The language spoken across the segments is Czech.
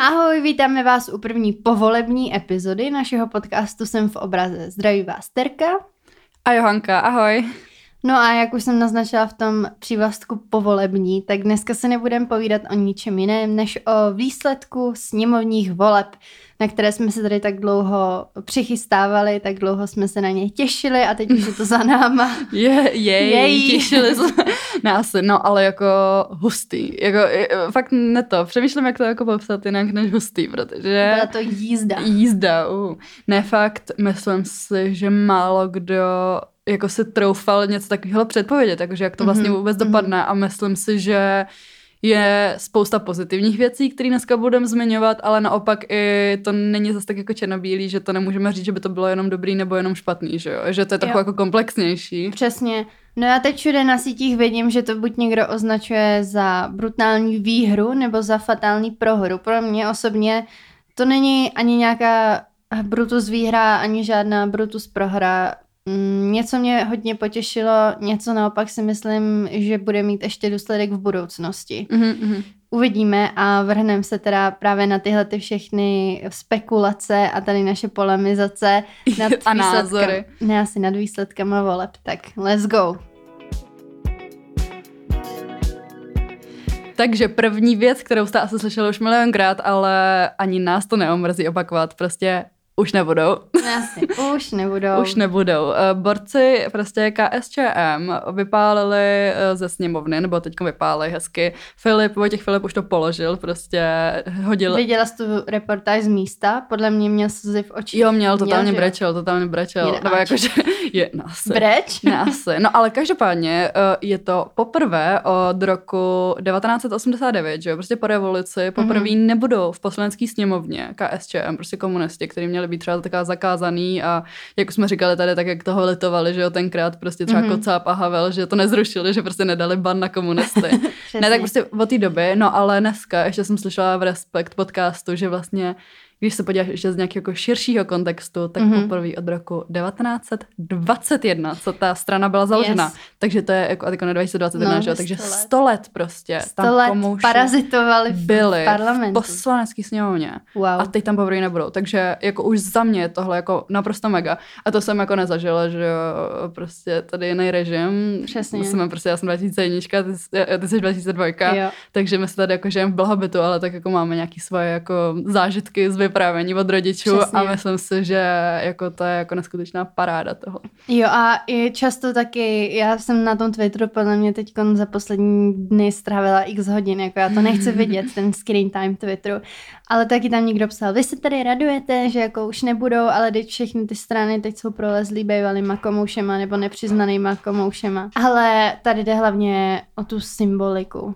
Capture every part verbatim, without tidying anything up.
Ahoj, vítáme vás u první povolební epizody našeho podcastu Jsem v obraze. Zdraví vás Terka. A Johanka, ahoj. No a jak už jsem naznačila v tom přívlastku povolební, tak dneska se nebudeme povídat o ničem jiném, než o výsledku sněmovních voleb, na které jsme se tady tak dlouho přichystávali, tak dlouho jsme se na ně těšili a teď už je to za náma. Je, jej, jej. Těšili jsme nás, no ale jako hustý, jako fakt ne to, přemýšlím, jak to jako popsat jinak než hustý, protože... Byla to jízda. Jízda, uh. Ne, fakt, myslím si, že málo kdo... jako se troufal něco takového předpovědět, takže jak to vlastně vůbec dopadne a myslím si, že je spousta pozitivních věcí, které dneska budeme zmiňovat, ale naopak i to není zase tak jako černobílý, že to nemůžeme říct, že by to bylo jenom dobrý nebo jenom špatný, že jo? Že to je trochu jo. jako komplexnější. Přesně. No já teď všude na sítích vidím, že to buď někdo označuje za brutální výhru nebo za fatální prohru. Pro mě osobně to není ani nějaká brutus výhra, ani žádná brutus prohra. Něco mě hodně potěšilo, něco naopak si myslím, že bude mít ještě důsledek v budoucnosti. Mm-hmm. Uvidíme a vrhneme se teda právě na tyhle ty všechny spekulace a tady naše polemizace nad a názory. Ne, asi nad výsledkama voleb, tak let's go. Takže první věc, kterou jste asi slyšeli už milionkrát, ale ani nás to neomrzí opakovat, prostě už nebudou. Asi, už nebudou. Už nebudou. Borci prostě K S Č M vypálili ze sněmovny, nebo teďko vypálej hezky. Filip, Vojtěch Filip už to položil, prostě hodil. Viděla jsi tu reportáž z místa? Podle mě měl slzy v očích. Jo, měl, totálně měl, brečel, totálně brečel. Je nebo jakože je nási. Breč? Nási. No ale každopádně je to poprvé od roku devatenáct osmdesát devět, že jo? Prostě po revoluci poprvé mm-hmm. nebudou v poslanecké sněmovně K S Č M, prostě komunisti, který měli být třeba taková zakázaný a jak jsme říkali tady, tak jak toho litovali, že jo, tenkrát prostě třeba mm-hmm. Kocáb a Havel, že to nezrušili, že prostě nedali ban na komunisty. Ne, tak prostě od té doby, no ale dneska ještě jsem slyšela v Respekt podcastu, že vlastně, když se podíváš ještě z nějakého jako širšího kontextu, tak mm-hmm. poprvé od roku devatenáct dvacet jedna, co ta strana byla založena. Yes. Takže to je jako, jako na dvacet dvacet jedna, no, že jo, takže sto let prostě. sto tam komouši parazitovali v byli parlamentu. V poslanecký sněmovně. Wow. A teď tam poprvé nebudou. Takže jako už za mě tohle jako naprosto mega. A to jsem jako nezažila, že jo, prostě tady jiný režim. Přesně. Jsem, prostě, já jsem dva tisíce jedna, ty, ty jsi dva tisíce dva, jo. Takže my se tady jako žijeme v blahobytu, ale tak jako máme nějaký svoje jako zážitky z vyprávění od rodičů. Přesně. A myslím si, že jako to je jako neskutečná paráda toho. Jo a i často taky, já jsem na tom Twitteru podle mě teď za poslední dny strávila x hodin, jako já to nechci vidět, ten screen time Twitteru, ale taky tam někdo psal, vy se tady radujete, že jako už nebudou, ale teď všechny ty strany teď jsou prolezlí bývalýma komoušema nebo nepřiznanýma komoušema. Ale tady jde hlavně o tu symboliku,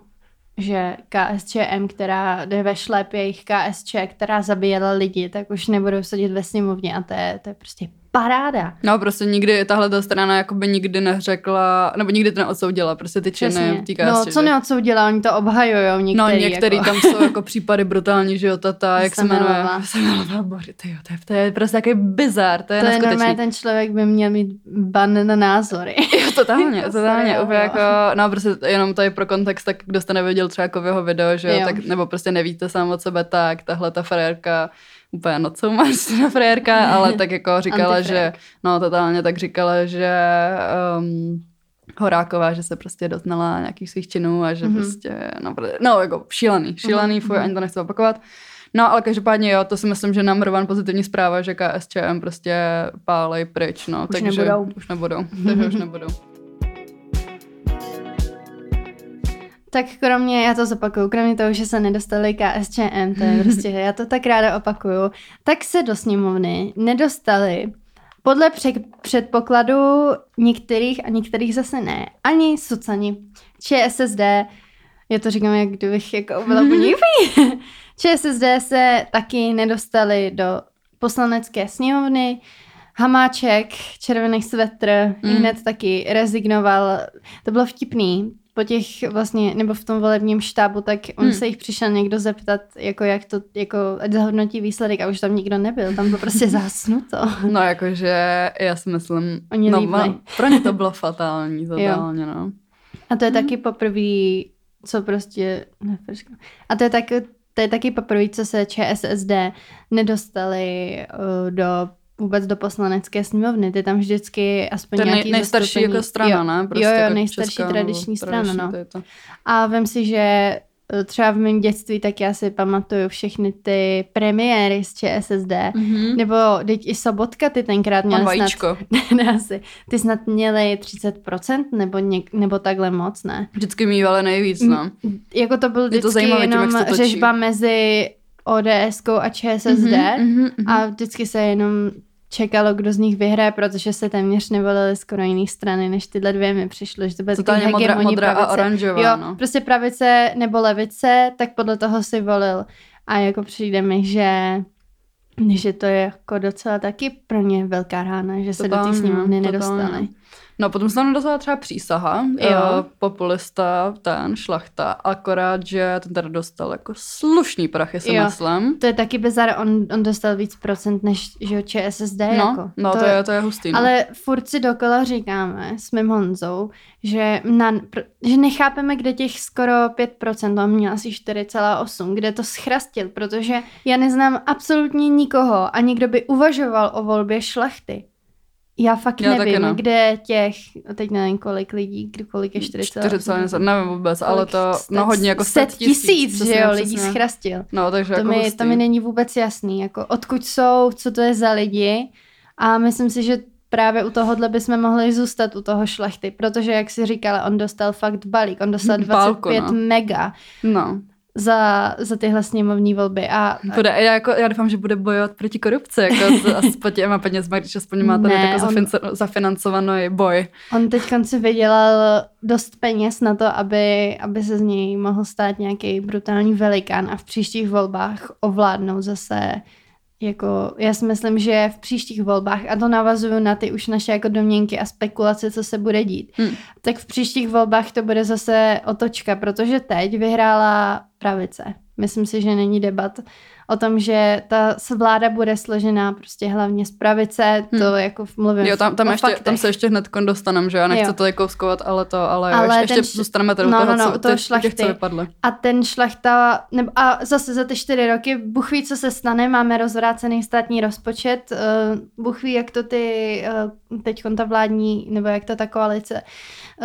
že K S Č M, která jde ve šlep jejich K S Č, která zabíjela lidi, tak už nebudou sedět ve sněmovně a to je, to je prostě paráda. No prostě nikdy tahle strana jakoby nikdy neřekla, nebo nikdy to neodsoudila, prostě ty činy týká se. No co že... neodsoudila, oni to obhajujou některý. No některý jako... tam jsou jako případy brutální, že jo, tata, jak se jmenuje. Šámalová, Barbora, ty jo, to je, to je prostě takový bizár, to je neskutečný. To je normálně, ten člověk by měl mít ban na názory. Jo, totálně, totálně, úplně jako, no prostě jenom to je pro kontext, tak kdo jste neviděl třeba Kovyho video, že jo, jo. Tak, nebo prostě nevíte sám od sebe, tak tahle ta frérka úplně no co máš na frérka, ale tak jako říkala, že, no totálně tak říkala, že um, Horáková, že se prostě dotknala nějakých svých činů a že mm-hmm. prostě, no, no jako šílený, šílený, mm-hmm. fuj, ani to nechci opakovat. No ale každopádně jo, to si myslím, že number one pozitivní zpráva, že K S Č M prostě pálej pryč, no. Už takže nebudou. Už nebudou, takže už nebudou. Tak kromě, já to zopakuju, kromě toho, že se nedostali K S Č M, to je prostě, já to tak ráda opakuju, tak se do sněmovny nedostali podle předpokladu některých a některých zase ne, ani socani. Č S S D, já to říkám, jak kdybych jako byla bonivý. Č S S D se taky nedostali do poslanecké sněmovny, Hamáček, červený svetr, mm. hned taky rezignoval, to bylo vtipný. Po těch vlastně, nebo v tom volebním štábu, tak on hmm. se jich přišel někdo zeptat, jako jak to, jako ať zahodnotí výsledek a už tam nikdo nebyl, tam bylo prostě zásnuto. No jakože já si myslím, oni no, no, pro ně to bylo fatální, totálně, no. A to je hmm. taky poprvé, co prostě, ne, a to je tak to je taky poprvé, co se ČSSD nedostali do, vůbec do poslanecké sněmovny. Ty tam vždycky aspoň to nějaký nej, nejstarší zastupení. Jako strana, jo, ne? Prostě jo, jo, jako nejstarší česká, tradiční strana, no. To to. A vem si, že třeba v mém dětství, tak já si pamatuju všechny ty premiéry z ČSSD, mm-hmm. nebo teď i Sobotka, ty tenkrát měla snad, ne, asi, ty snad měly třicet procent nebo, něk, nebo takhle moc, ne? Vždycky mývaly nejvíc, no. Jako to byl vždycky to zajímavé, jenom tím, jak se řežba mezi ODSkou a ČSSD mm-hmm, mm-hmm. a vždycky se jenom čekalo, kdo z nich vyhraje, protože se téměř nevolily skoro jiné strany, než tyhle dvě mi přišlo, že to bude totálně modrá, modrá a oranžová. Jo, no. Prostě pravice nebo levice, tak podle toho si volil. A jako přijde mi, že, že to je jako docela taky pro ně velká rána, že se totálně, do těch sněmovny nedostali. No potom se tam nedostala třeba Přísaha, jo. Populista, ten Šlachta, akorát, že ten teda dostal jako slušný prachy, si myslím. To je taky bizar, on, on dostal víc procent než že ČSSD. No, jako. no to, to, je, to je hustý. No. Ale furt si dokola říkáme s mým Honzou, že, na, že nechápeme, kde těch skoro pět procent, on měl asi čtyři celá osm, kde to schrastil, protože já neznám absolutně nikoho a nikdo by uvažoval o volbě Šlachty. Já fakt já nevím, ne. kde těch, teď nevím, kolik lidí, kolik je čtyři celá osm. Nevím vůbec, ale to sta, no hodně jako set tisíc, tisíc že jo, lidí schrastil. No, takže to, jako mi, to mi není vůbec jasný, jako odkud jsou, co to je za lidi a myslím si, že právě u tohohle bychom mohli zůstat u toho Šlachty, protože jak si říkala, on dostal fakt balík, on dostal dvacet pět Balko, no. mega. No. Za, za tyhle sněmovní volby. A, bude, já, jako, já doufám, že bude bojovat proti korupci, jako aspoň těma penězma, když aspoň má tady ne, jako on, zafinancovaný boj. On teď si vydělal dost peněz na to, aby, aby se z něj mohl stát nějaký brutální velikán a v příštích volbách ovládnout zase jako, já si myslím, že v příštích volbách, a to navazuju na ty už naše jako domněnky a spekulace, co se bude dít, hmm. tak v příštích volbách to bude zase otočka, protože teď vyhrála pravice. Myslím si, že není debat o tom, že ta vláda bude složená prostě hlavně z pravice, to hmm. jako mluvím jo, tam, tam o ještě, faktech. Tam se ještě hned dostaneme, že já nechci jo. to kouskovat, ale to, ale, ale jo, ještě, ještě š... zůstaneme tady no, toho, no, no, co, toho těch, těch, co vypadlo. A ten Šlachta, nebo, a zase za ty čtyři roky, Bůh ví, co se stane, máme rozvrácený státní rozpočet, uh, Bůh ví, jak to ty, uh, teďkon ta vládní, nebo jak to ta koalice,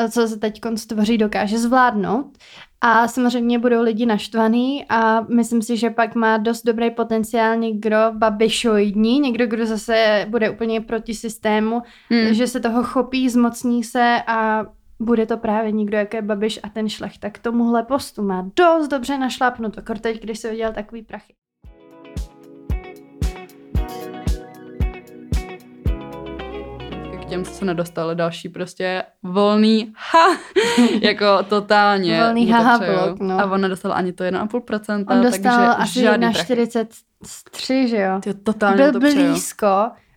uh, co se teďkon stvoří, dokáže zvládnout. A samozřejmě budou lidi naštvaný a myslím si, že pak má dost dobrý potenciál někdo babišoidní, někdo, kdo zase bude úplně proti systému, hmm. že se toho chopí, zmocní se a bude to právě někdo, jako je Babiš a ten Šlachta. K tomuhle postu má dost dobře našlápnuto, akor teď, když se udělal takový prachy. Těm, co se nedostali, další prostě volný ha, jako totálně. Volný haha blok, no. A on nedostal ani to jedna celá pět procenta, on dostal takže žádný prachy. On dostal asi jedna celá čtyřicet tři, že jo? Tyjo, totálně byl to přeju. Byl blízko,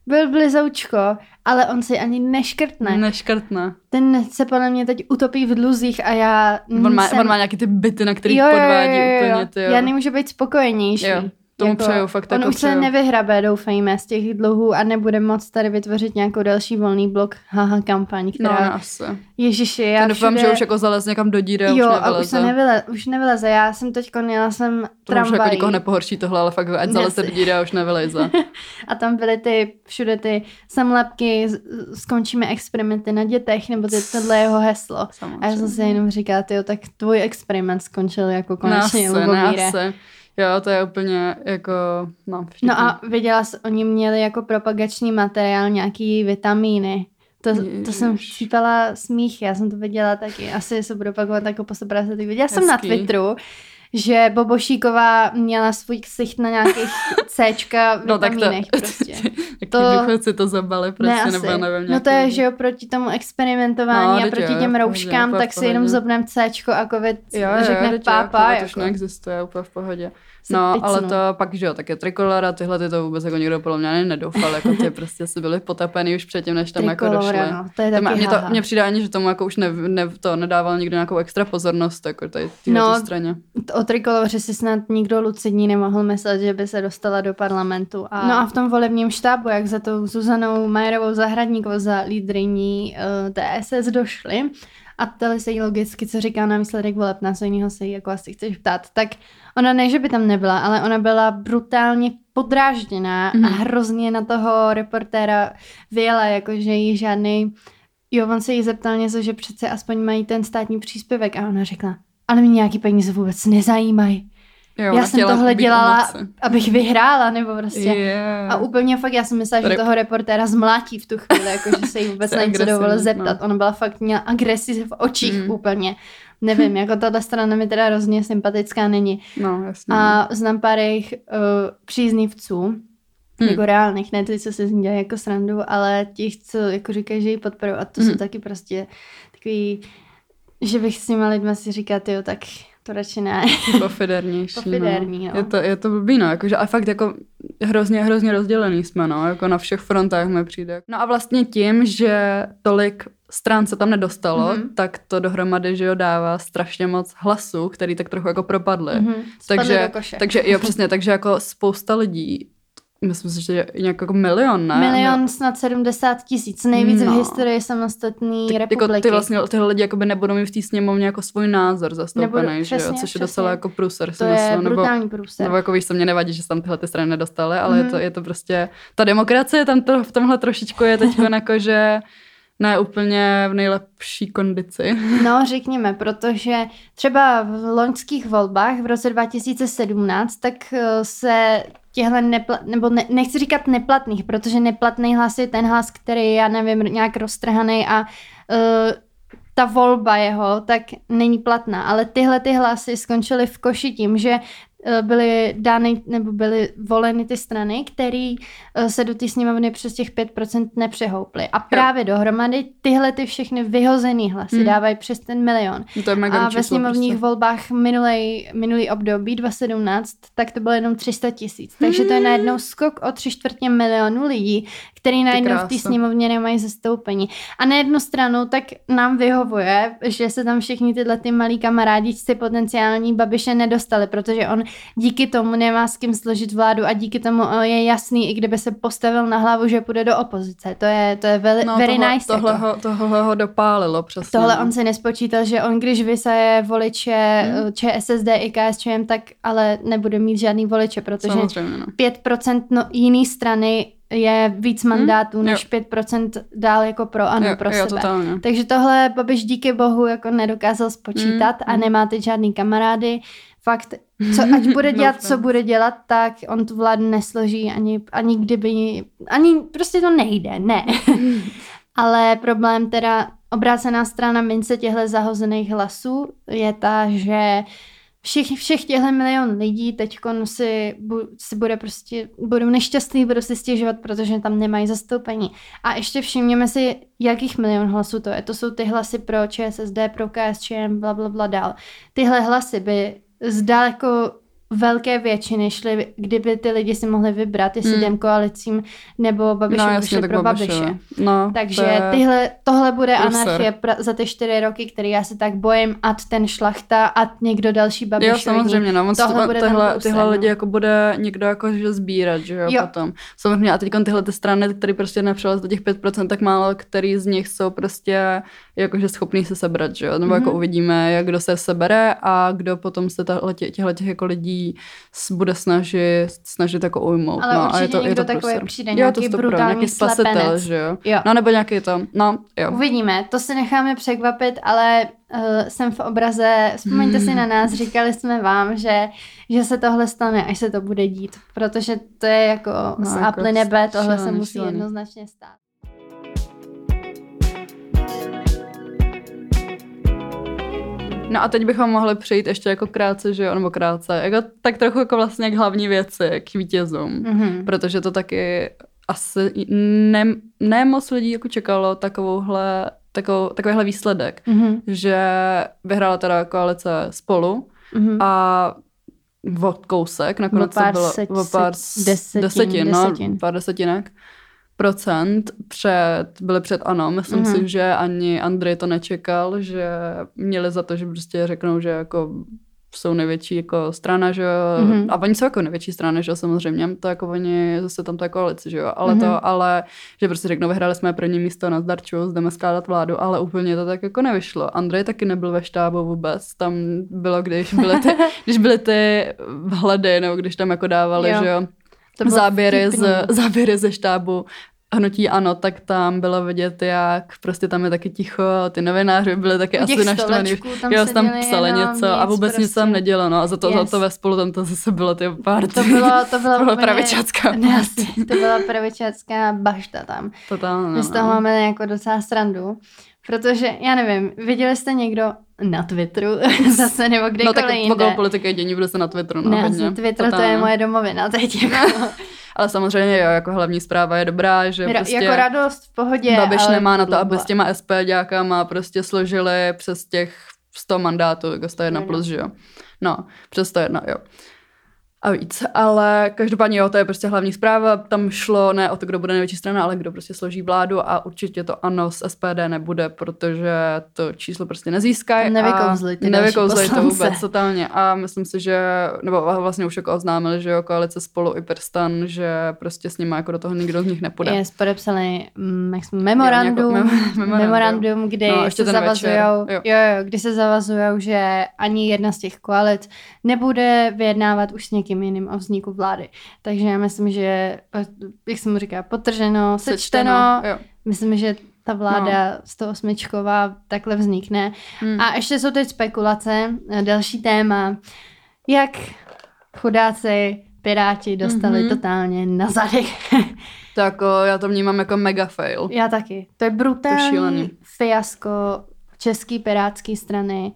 byl blizoučko, ale on si ani neškrtne. Neškrtne. Ten se podle mě teď utopí v dluzích a já... On má, jsem... on má nějaký ty byty, na kterých jo, podvádí jo, jo, jo, úplně, tyjo. Já nemůžu být spokojenější. Jo. Tomu jako, přeju, fakt on už přeju. Se nevyhrabe, doufejme, z těch dluhů a nebude moc tady vytvořit nějakou další volný blok haha kampaň, která... No, asi. Ježiši, já všude... doufám, že už jako zalez někam do díry a jo, už nevyleze. Jo, už se nevyle... už nevyleze. Já jsem teď konila jsem tramvaj. To už jako nikoho nepohorší tohle, ale fakt ať zaleze do díry a už nevyleze. A tam byly ty všude ty samlepky, skončíme experimenty na dětech, nebo ty, tohle jeho heslo. Samozřejmě. A já jsem si jenom říkala, tyjo, tak tvůj experiment skončil jako konečně Lubomíre. Jo, to je úplně jako... No, no a viděla jsi, oni měli jako propagační materiál nějaký vitamíny. To, to jsem šípala smích, já jsem to viděla taky. Asi se budu pakovat jako po sobě. Viděla jsem na Twitteru, že Bobošíková měla svůj ksicht na nějakých C-čka vitamínech no, prostě. To... Důchodci to zabali prostě, ne, nebo já nevím nějaký... No to je, že jo, proti tomu experimentování no, a proti jo, těm rouškám, tak si jenom zobneme Cčko a COVID jo, jo, řekne jo, pápa. Jo, to už jako. Neexistuje, úplně v pohodě. No, picnu. Ale to pak, že jo, tak je Trikolóra, tyhle ty to vůbec jako někdo podle mě nedoufal, jako ty prostě si byli potapený už předtím, než tam Trikolóra, jako došli. No, to je taky mě, to, mě přijde ani, že tomu jako už ne, ne, to nedával nikdo nějakou extra pozornost, jako tady této straně. O Trikolóře si snad nikdo lucidní nemohl myslet, že by se dostala do parlamentu. No a v tom volebním štábu, jak za tou Zuzanou Majerovou Zahradníkovou za lídryní D S S došli a ptali se jí logicky, co říká na výsledek voleb, na co jiného se jí jako asi chceš ptát, tak ona ne, že by tam nebyla, ale ona byla brutálně podrážděná mm. a hrozně na toho reportéra vyjela, jakože jí žádnej, jo, on se jí zeptal něco, že přece aspoň mají ten státní příspěvek a ona řekla, ale mě nějaký peníze vůbec nezajímají. Jo, já jsem tohle dělala, abych vyhrála, nebo prostě. Yeah. A úplně fakt, já jsem myslela, že Rep. toho reportéra zmlátí v tu chvíli, jakože se jí vůbec na něco dovolil zeptat. No. Ona byla fakt, měla agresi v očích mm. úplně. Nevím, jako tato strana mi teda hrozně sympatická není. No, jasně. A znám pár jejich uh, příznivců, mm. jako reálných, ne ty, co se z ní dělají jako srandu, ale těch, co jako říkají, že ji podporují. A to mm. jsou taky prostě takový, že bych s těma lidma si říkat, jo, tak... To radši ne. Pofidernější. Pofiderní, no. No. Je to, je to blbý, no. Jakože, a fakt jako hrozně, hrozně rozdělený jsme, no. Jako na všech frontách mi přijde. No a vlastně tím, že tolik stran se tam nedostalo, mm-hmm. tak to dohromady, že jo, dává strašně moc hlasů, který tak trochu jako propadly. Mm-hmm. Takže, takže, jo, přesně, takže jako spousta lidí, myslím si, že nějak jako milion, ne? Milion, snad sedmdesát tisíc, nejvíc no. v historii samostatné ty, republiky. Jako ty vlastně, tyhle lidi jakoby nebudou mít v té sněmovně jako svůj názor zastoupený, nebudu, že přesně, jo? Což je docela jako průser. To je myslím, brutální nebo, průser. Nebo jako víš, se mě nevadí, že se tam tyhle ty strany nedostaly, ale mm-hmm. je, to, je to prostě, ta demokracie tam to, v tomhle trošičku je teď jako, že ne úplně v nejlepší kondici. No, řekněme, protože třeba v loňských volbách v roce dva tisíce sedmnáct, tak se těhle nepla- nebo ne- nechci říkat neplatných, protože neplatný hlas je ten hlas, který, já nevím, nějak roztrhaný a uh, ta volba jeho, tak není platná. Ale tyhle ty hlasy skončily v koši tím, že byly dány, nebo byly voleny ty strany, které se do té sněmovny přes těch pět procent nepřehouply. A právě jo. dohromady tyhle ty všechny vyhozený hlasy hmm. dávají přes ten milion. To je mega a ve sněmovních prostě. volbách minulej, minulý období dva tisíce sedmnáct, tak to bylo jenom tři sta tisíc. Takže to je najednou skok o tři čtvrtě milionu lidí, který najednou v té sněmovně nemají zastoupení. A na jednu stranu tak nám vyhovuje, že se tam všichni tyhle ty malí kamarádičci potenciální Babiše nedostali, protože on díky tomu nemá s kým složit vládu a díky tomu je jasný, i kdyby se postavil na hlavu, že půjde do opozice. To je, to je veli, no, very tohle, nice. Tohle, jako. ho, tohle ho dopálilo, přesně. Tohle on se nespočítal, že on, když vysaje voliče hmm. ČSSD i KSČM, tak ale nebude mít žádný voliče, protože no. pět procent no, jiný strany je víc mandátů hmm? než jo. pět procent dál jako pro ano, jo, pro jo, sebe. Totálně. Takže tohle Babiš díky bohu jako nedokázal spočítat hmm. a nemá teď žádný kamarády. Fakt, co, ať bude dělat, co bude dělat, tak on tu vládu nesloží ani, ani kdyby, ani prostě to nejde, ne. Ale problém teda, obrácená strana mince těchto zahozených hlasů je ta, že všech, všech těchto milion lidí teďkon si, bu, si bude prostě, budou nešťastný, budou si stěžovat, protože tam nemají zastoupení. A ještě všimněme si, jakých milion hlasů to je. To jsou ty hlasy pro ČSSD, pro KSČM, blablabla dál. Tyhle hlasy by z daleko velké většiny šly, kdyby ty lidi si mohli vybrat, jestli mm. jdem koalicím nebo Babišem, no, jasně, pro Babiše. Babiše. No, takže to tyhle, tohle bude anarchie pra, za ty čtyři roky, který já se tak bojím, ad ten Šlachta, ad někdo další Babišovní. Jo, samozřejmě, no, tohle bude tyhle, úsem, tyhle lidi jako bude někdo jako že sbírat, že jo, jo, potom. Samozřejmě a teď tyhle ty strany, které prostě nepřelezly těch pět procent, tak málo který z nich jsou prostě jakože schopný se sebrat, že jo, nebo mm-hmm. jako uvidíme, jak kdo se sebere a kdo potom se těchhle těch jako lidí bude snažit, snažit jako ujmout. Ale no, určitě a je to, někdo je to takový prostě. Přijde, nějaký jo, to brutální pro, nějaký spasitel, slepenec. Že jo? Jo. No nebo nějaký to, no jo. Uvidíme, to se necháme překvapit, ale uh, jsem v obraze, vzpomeňte hmm. si na nás, říkali jsme vám, že, že se tohle stane, až se to bude dít, protože to je jako no, z jako aply nebe, tohle šílený, se musí šílený. jednoznačně stát. No a teď bychom mohli přejít ještě jako krátce, že jo, nebo krátce, jako tak trochu jako vlastně k hlavní věci, k vítězům, mm-hmm. protože to taky asi ne, ne moc lidí jako čekalo takovouhle, takovou, takovýhle výsledek, mm-hmm. že vyhrála teda koalice Spolu mm-hmm. a o kousek, nakonec to bylo se, o pár se, desetin, desetin, no, desetin. pár desetinek. Procent před, byli před ano. Myslím mm-hmm. si, že ani Andrej to nečekal, že měli za to, že prostě řeknou, že jako jsou největší jako strana, že jo, mm-hmm. a oni jsou jako největší strana, že jo, samozřejmě, to jako oni, zase tam to je koalice, že jo, ale mm-hmm. to, ale, že prostě řeknou, vyhráli jsme první místo, nazdar, čus, jdeme skládat vládu, ale úplně to tak jako nevyšlo. Andrej taky nebyl ve štábu vůbec, tam bylo, když byly ty, když byly ty vhledy, nebo když tam jako dávali, jo. že jo, záběry, z, záběry ze štábu, hnutí ANO, tak tam bylo vidět, jak prostě tam je taky ticho, ty novináři byli taky asi naštvaný. Jo, tam psali něco a vůbec prostě nic tam nedělo, no a za to, yes. za to ve spolu tam to zase bylo ty pár. To byla to byla, byla pravičácká. To byla pravičácká bašta tam. Totálně. My z toho máme jako docela srandu, protože já nevím, viděli jste někdo na Twitteru zase nebo kdekoliv jinde. No tak jinde. Politika je dění, bude se na Twitteru. No, ne, na Twitteru to je moje domovina teď jako. Ale samozřejmě jo, jako hlavní zpráva je dobrá, že prostě jako radost v pohodě. Babiš ale nemá na to, aby s těma SPDákama prostě složili přes těch sto mandátů, jako sto jedna plus, že jo. No, přes sto jedna, jo. A víc, ale každopádně jo, to je prostě hlavní zpráva, tam šlo ne o to, kdo bude největší strana, ale kdo prostě složí vládu a určitě to ANO s S P D nebude, protože to číslo prostě nezískají. Nevykouzlej ty nevykouzlej to vůbec, totálně. A myslím si, že, nebo vlastně už jako oznámili, že jo, koalice Spolu i Pirstan, že prostě s nima jako do toho nikdo z nich nepůjde. Je, podepsaný memorandum, jo, jako mem- memorandum, kdy no, se zavazujou, jo. Jo, jo, kdy se zavazujou, že ani jedna z těch koalic nebude vyjednávat už s někým jiným o vzniku vlády. Takže já myslím, že, jak se mu říká, potrženo, sečteno, sečteno myslím, že ta vláda no. sto osmičková takhle vznikne. Hmm. A ještě jsou teď spekulace, další téma, jak chudáci Piráti dostali mm-hmm. totálně na zadek. Tak já to vnímám jako mega fail. Já taky. To je brutální to fiasko český pirátský strany.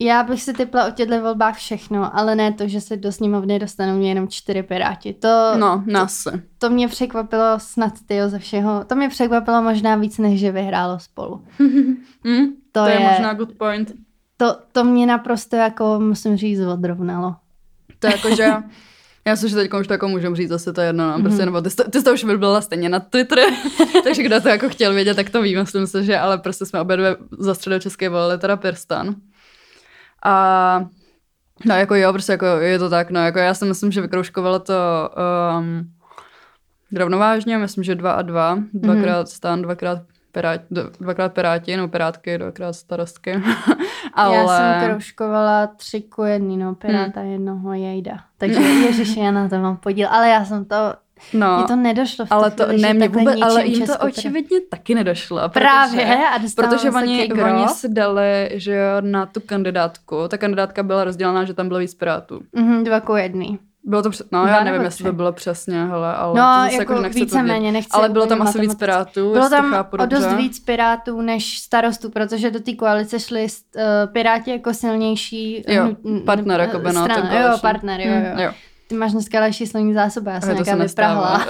Já bych si typla o těchto volbách všechno, ale ne to, že se do sněmovny dostanou mě jenom čtyři piráti. To, no, nás. To, to mě překvapilo snad tyjo ze všeho. To mě překvapilo možná víc, než že vyhrálo Spolu. Mm, to, to je, je možná good point. To, to mě naprosto jako, musím říct, odrovnalo. To je jako, že já si, že teď už to jako můžu říct, zase to je jedno, no, prostě, mm. nebo ty jsi, ty jsi to už byla stejně na Twitteru, takže kdo to jako chtěl vědět, tak to ví, myslím si, že, ale prostě jsme obě dvě za středočeské volili teda Pirstan. A no jako jo, prostě jako je to tak, no jako já si myslím, že vykrouškovala to um, rovnovážně, myslím, že dva a dva, dvakrát stan, dvakrát piráti, dvakrát piráti, no pirátky, dvakrát starostky. Ale já jsem krouškovala tři ku jedný, no piráta hmm. jednoho jejda, takže ježiši, já na to mám podíl, ale já jsem to... No, mě to nedošlo v té ale to, chvíli, ne, mě vůbec, ale jim Česku to očividně pr... taky nedošlo. Právě. Protože, a protože oni, oni si dali, že na tu kandidátku, ta kandidátka byla rozdělená, že tam bylo víc pirátů. Mm-hmm, dva ku jedný. Bylo to přes, no, já nevím, jestli to bylo přesně, hele, ale no, to zase jako, jako nechci víceméně, nechci ale bylo tam asi víc pirátů, bylo tam o dost víc pirátů než starostů, protože do té koalice šli uh, piráti jako silnější jo, partner, jako by no, ten koaliční. Jo, partner, jo, jo. Ty máš dneska lepší slovní zásoby, já jsem nějaká vyprahla.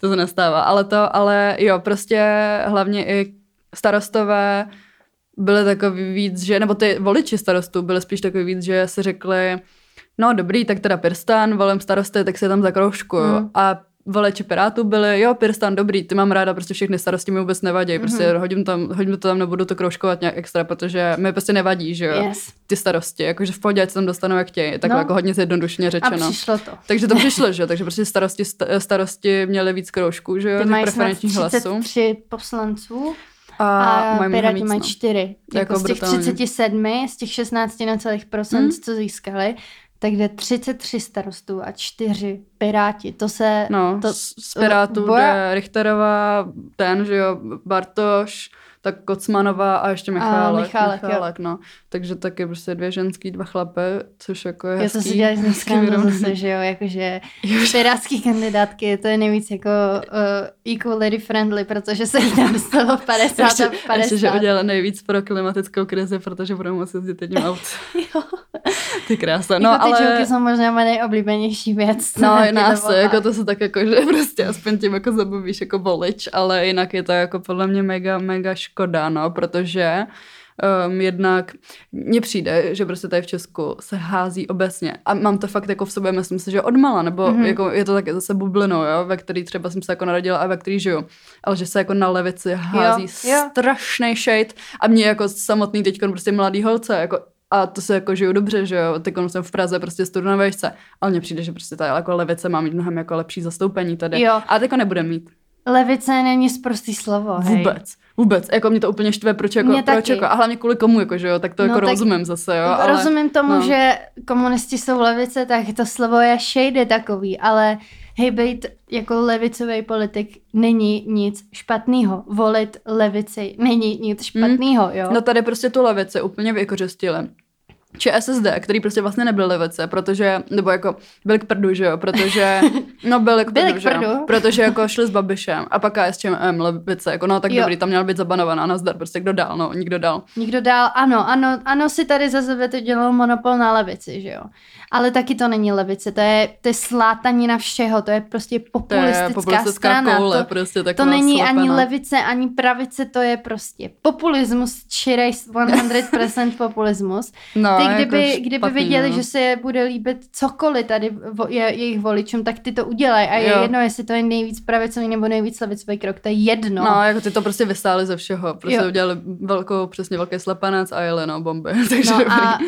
To se nestává, ale to, ale jo, prostě hlavně i starostové byly takový víc, že, nebo ty voliči starostů byly spíš takový víc, že si řekli, no dobrý, tak teda Pirstan, volím starosty, tak se tam zakroužkuju. Hmm. A voliči pirátů byli, jo, Pirstan, dobrý, ty mám ráda, prostě všechny starosti mi vůbec nevadí, prostě mm-hmm. hodím, tam, hodím to tam, nebudu to kroužkovat nějak extra, protože mi prostě nevadí, že jo, yes. ty starosti, jakože v pohodě, ať se tam dostanou jak chtějí, tak no. jako hodně jednodušně řečeno. A přišlo to. Takže to přišlo, že jo, takže prostě starosti, starosti měli víc kroužků, že jo, ty mají preferenčních hlasů. třicet tři poslanců. A, a Piráti mají čtyři. Jako z těch třicet sedm, z těch šestnáct na celých procent, mm. co získali, tak jde třicet tři starostů a čtyři piráti. To se... No, to, z pirátů boja... jde Richterová, ten, že jo, Bartoš, tak Kocmanová a ještě Michálek. A Michálek, Michálek no. Takže taky prostě dvě ženský, dva chlapy, což jako je hezký. Jo, to si dělají dneska zase, že jo, jakože pirátský kandidátky, to je nejvíc jako uh, equality friendly, protože se jich tam stalo padesát ještě, a padesát. Ještě, že udělala nejvíc pro klimatickou krizi, protože budou muset jezdit teď aut. Jo. Ty krása. No, jako ty ale... joky jsou možná moje nejoblíbenější věc. No, nás to, jako to se tak jako, že prostě aspoň tím jako zabavíš jako volič, ale jinak je to jako podle mě mega, mega škoda, no, protože um, jednak mně přijde, že prostě tady v Česku se hází obecně a mám to fakt jako v sobě, myslím si, že odmala, nebo mm-hmm. jako je to taky zase bublinou, jo, ve který třeba jsem se jako narodila a ve který žiju, ale že se jako na levici hází jo, strašnej shade a mě jako samotný teďkon prostě mladý holce, jako a to se jako žiju dobře, že jo, teď jsem v Praze prostě studu na vejšce, ale mně přijde, že prostě ta jako levice má mít mnohem jako lepší zastoupení tady, jo. A teď nebude mít. Levice není sprostý slovo, hej. Vůbec, vůbec, jako mě to úplně štve, proč jako, proč jako, a hlavně kvůli komu, jako, že jo, tak to no, jako tak rozumím zase, jo. Ale, rozumím tomu, no. Že komunisti jsou levice, tak to slovo je shady takový, ale hej, být jako levicový politik není nic špatného. Volit levici není nic špatného, hmm. jo. No tady prostě tu levici úplně vykořistili. ČSSD, který prostě vlastně nebyl levice, protože, nebo jako byl k prdu, že jo, protože, no byl k prdu, byl k prdu. Jo? Protože jako šli s Babišem a pak K S Č M levice, jako no tak jo. Dobrý, tam měla být zabanovaná, nazdar, prostě kdo dál, no, nikdo dál. Nikdo dál, ano, ano, ano si tady za sebe to dělalo monopol na levici, že jo, ale taky to není levice, to je, to je slátanina všeho, to je prostě populistická, to je populistická strana, koule, to, prostě to není slepená. Ani levice, ani pravice, to je prostě populismus, čirej sto procent populismus. No. Ty, kdyby, jako špatný, kdyby viděli, no. Že se je bude líbit cokoliv tady vo, je, jejich voličům, tak ty to udělají a je jo. Jedno, jestli to je nejvíc pravicový nebo nejvíc levicový krok, to je jedno. No, jako ty to prostě vystáli ze všeho, prostě jo. Udělali velkou, přesně velký slepanec a jeli, no, bomby, takže no, a,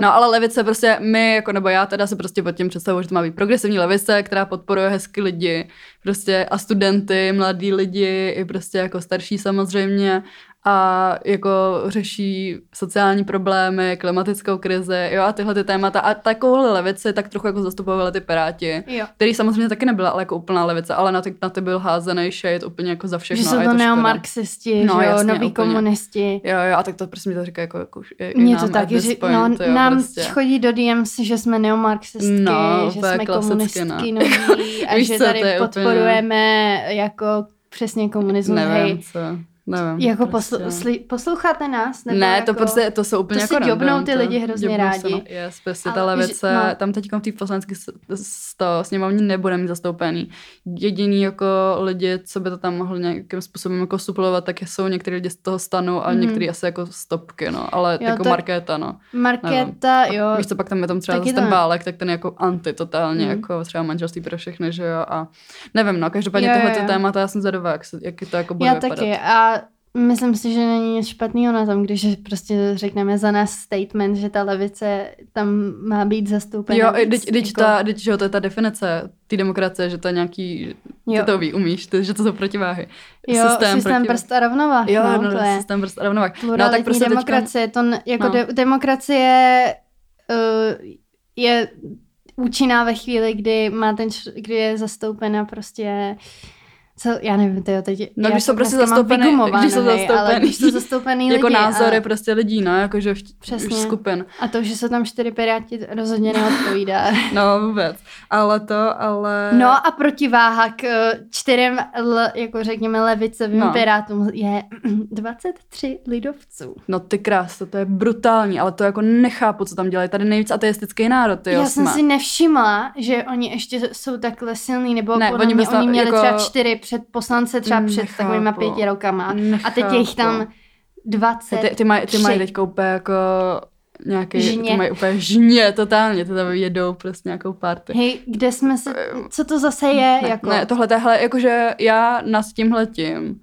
no, ale levice prostě, my, jako nebo já teda se prostě pod tím představuji, že to má být progresivní levice, která podporuje hezky lidi, prostě a studenty, mladí lidi, i prostě jako starší samozřejmě. A jako řeší sociální problémy, klimatickou krizi, jo, a tyhle ty témata. A takovouhle levici tak trochu jako zastupovaly ty Piráti, jo. Který samozřejmě taky nebyla ale jako úplná levice, ale na ty, na ty byl házený šejt úplně jako za všechno. Že jsou to neomarxisti, no, jo, noví komunisti. Jo, jo, a tak to prostě mi to říká jako, jako i mě nám to taky říká, no, jo, nám prostě. Chodí do D M C, že jsme neomarxistky, no, že jsme komunistky no. Noví a že co, tady podporujeme úplně... jako přesně komunismus, hej. Nevím, jako prostě. poslu- posloucháte nás? Nebo ne, to jako, prostě, to jsou úplně to jako... To si děbnou ty lidi hrozně rádi. Je, prostě ta levice, no. Tam teďkom v té poslanecké sněmovně nebude mít zastoupený. Jediný jako lidi, co by to tam mohlo nějakým způsobem jako suplovat, tak jsou některý lidi z toho stanu a mm. některý asi jako stopky, no. Ale jo, jako Markéta, no. Markéta, jo. Víš co, pak tam je tam třeba ten Válek, tak ten je jako anti totálně, mm. jako třeba manželství pro všechny, že jo. A nevím, no, každopádně jo, tohleto jo. Témata, já jsem zvědavá, jak, jak to jako bude já vypadat. Taky, a myslím si, že není nic špatného na tom, když prostě řekneme za nás statement, že ta levice tam má být zastoupena. Jo, když jako... to je ta definice té demokracie, že to je nějaký, jo. Ty to ví, umíš, ty, že to jsou protiváhy. Jo, systém, systém prst a rovnovách. Jo, no, no, to je systém prst a rovnovách. Pluralitní no, prostě demokracie, teďka... to ne, jako no. de- demokracie uh, je účinná ve chvíli, kdy, má ten, kdy je zastoupena prostě... Co, já nevím, tyjo, teď... No, když jsou prostě zastoupený, když jsou zastoupený, ale když jsou zastoupený lidi. Jako názory a... prostě lidí, no, jakože v, už skupin. A to, že jsou tam čtyři Piráti, rozhodně neodpovídá. No, vůbec. Ale to, ale... No a protiváha k čtyřem, jako řekněme, levicovým no. Pirátům je dvacet tři lidovců. No ty krása, to je brutální, ale to jako nechápu, co tam dělají. Tady nejvíc ateistický národ, ty jo, já jsme. Jsem si nevšimla, že oni ještě jsou takhle silní, nebo ne, oni, mě, oni měli jako... třeba čtyři před poslance třeba před nechápu, takovýma pěti rokama. Nechápu. A teď je jich tam dvacet. Ty, ty mají ty maj teďka úplně jako nějaký, žně. Ty mají úplně žně totálně, to tam jedou prostě nějakou party. Hej, kde jsme se, co to zase je? Ne, jako? Ne tohle, tohle, jakože já nad tímhletím,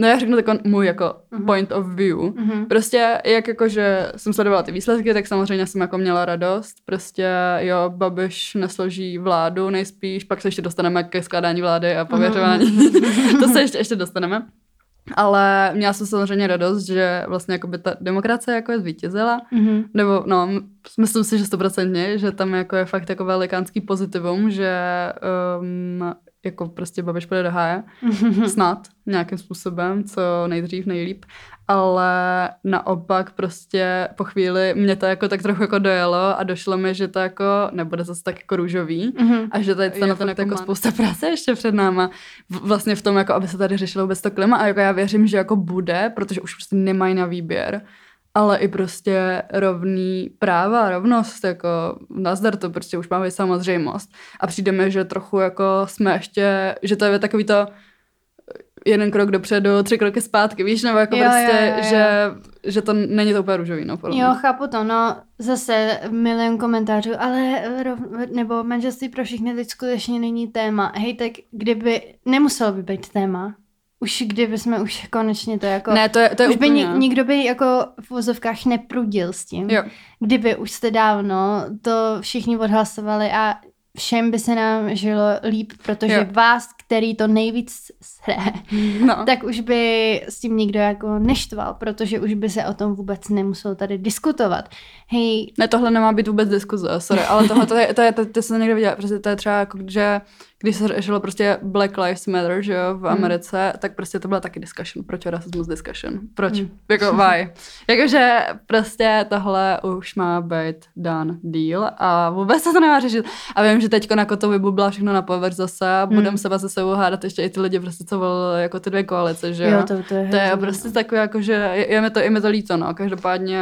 no já řeknu takový můj jako uh-huh. point of view. Uh-huh. Prostě jak jakože jsem sledovala ty výsledky, tak samozřejmě jsem jako měla radost. Prostě jo, Babiš nesloží vládu nejspíš, pak se ještě dostaneme ke skládání vlády a pověřování. Uh-huh. To se ještě, ještě dostaneme. Ale měla jsem samozřejmě radost, že vlastně jako by ta demokracie jako je zvítězila. Mm-hmm. Nebo no, myslím si, že stoprocentně, že tam jako je fakt jako velikánský pozitivum, že um, jako prostě Babiš půjde do háje. Mm-hmm. Snad nějakým způsobem, co nejdřív, nejlíp. Ale naopak prostě po chvíli mě to jako tak trochu jako dojelo a došlo mi, že to jako nebude zase tak jako růžový mm-hmm. a že tady je na to jako spousta práce ještě před náma. Vlastně v tom, jako aby se tady řešilo vůbec to klima a jako já věřím, že jako bude, protože už prostě nemají na výběr, ale i prostě rovný práva, rovnost, jako nazdar to prostě už máme samozřejmost a přijde mi, že trochu jako jsme ještě, že to je takový to jeden krok dopředu, tři kroky zpátky, víš, nebo jako jo, prostě, jo, jo, jo. Že, že to není to úplně růžový, no, podle mě. Jo, chápu to, no, zase milion komentářů, ale rov, nebo manželství pro všechny teď skutečně není téma, hej, tak kdyby, nemuselo by být téma, už kdyby jsme už konečně to jako... Ne, to je, to je už úplně... by ni, nikdo by jako v vozovkách neprudil s tím. Jo. Kdyby už jste dávno to všichni odhlasovali a všem by se nám žilo líp, protože jo. vás, který to nejvíc sere, no. tak už by s tím nikdo jako neštval, protože už by se o tom vůbec nemuselo tady diskutovat. Hej... Ne, tohle nemá být vůbec diskuze, sorry, ale tohle, to je, to je, to, to jsem někde viděla, protože to je třeba jako, že když se řešilo prostě Black Lives Matter, že jo, v Americe, hmm. tak prostě to byla taky discussion, proč rasismus discussion, proč, hmm. jako why. Jakože prostě tohle už má být done deal a vůbec se to nemá řešit. A vím, že teďko jako to vybublá všechno na povrch zase, hmm. budeme se zase hádat ještě i ty lidi prostě, co volili jako ty dvě koalice, že jo. jo to, to je, to je prostě takové jakože, je, je mi to, je mi to líto, no, každopádně.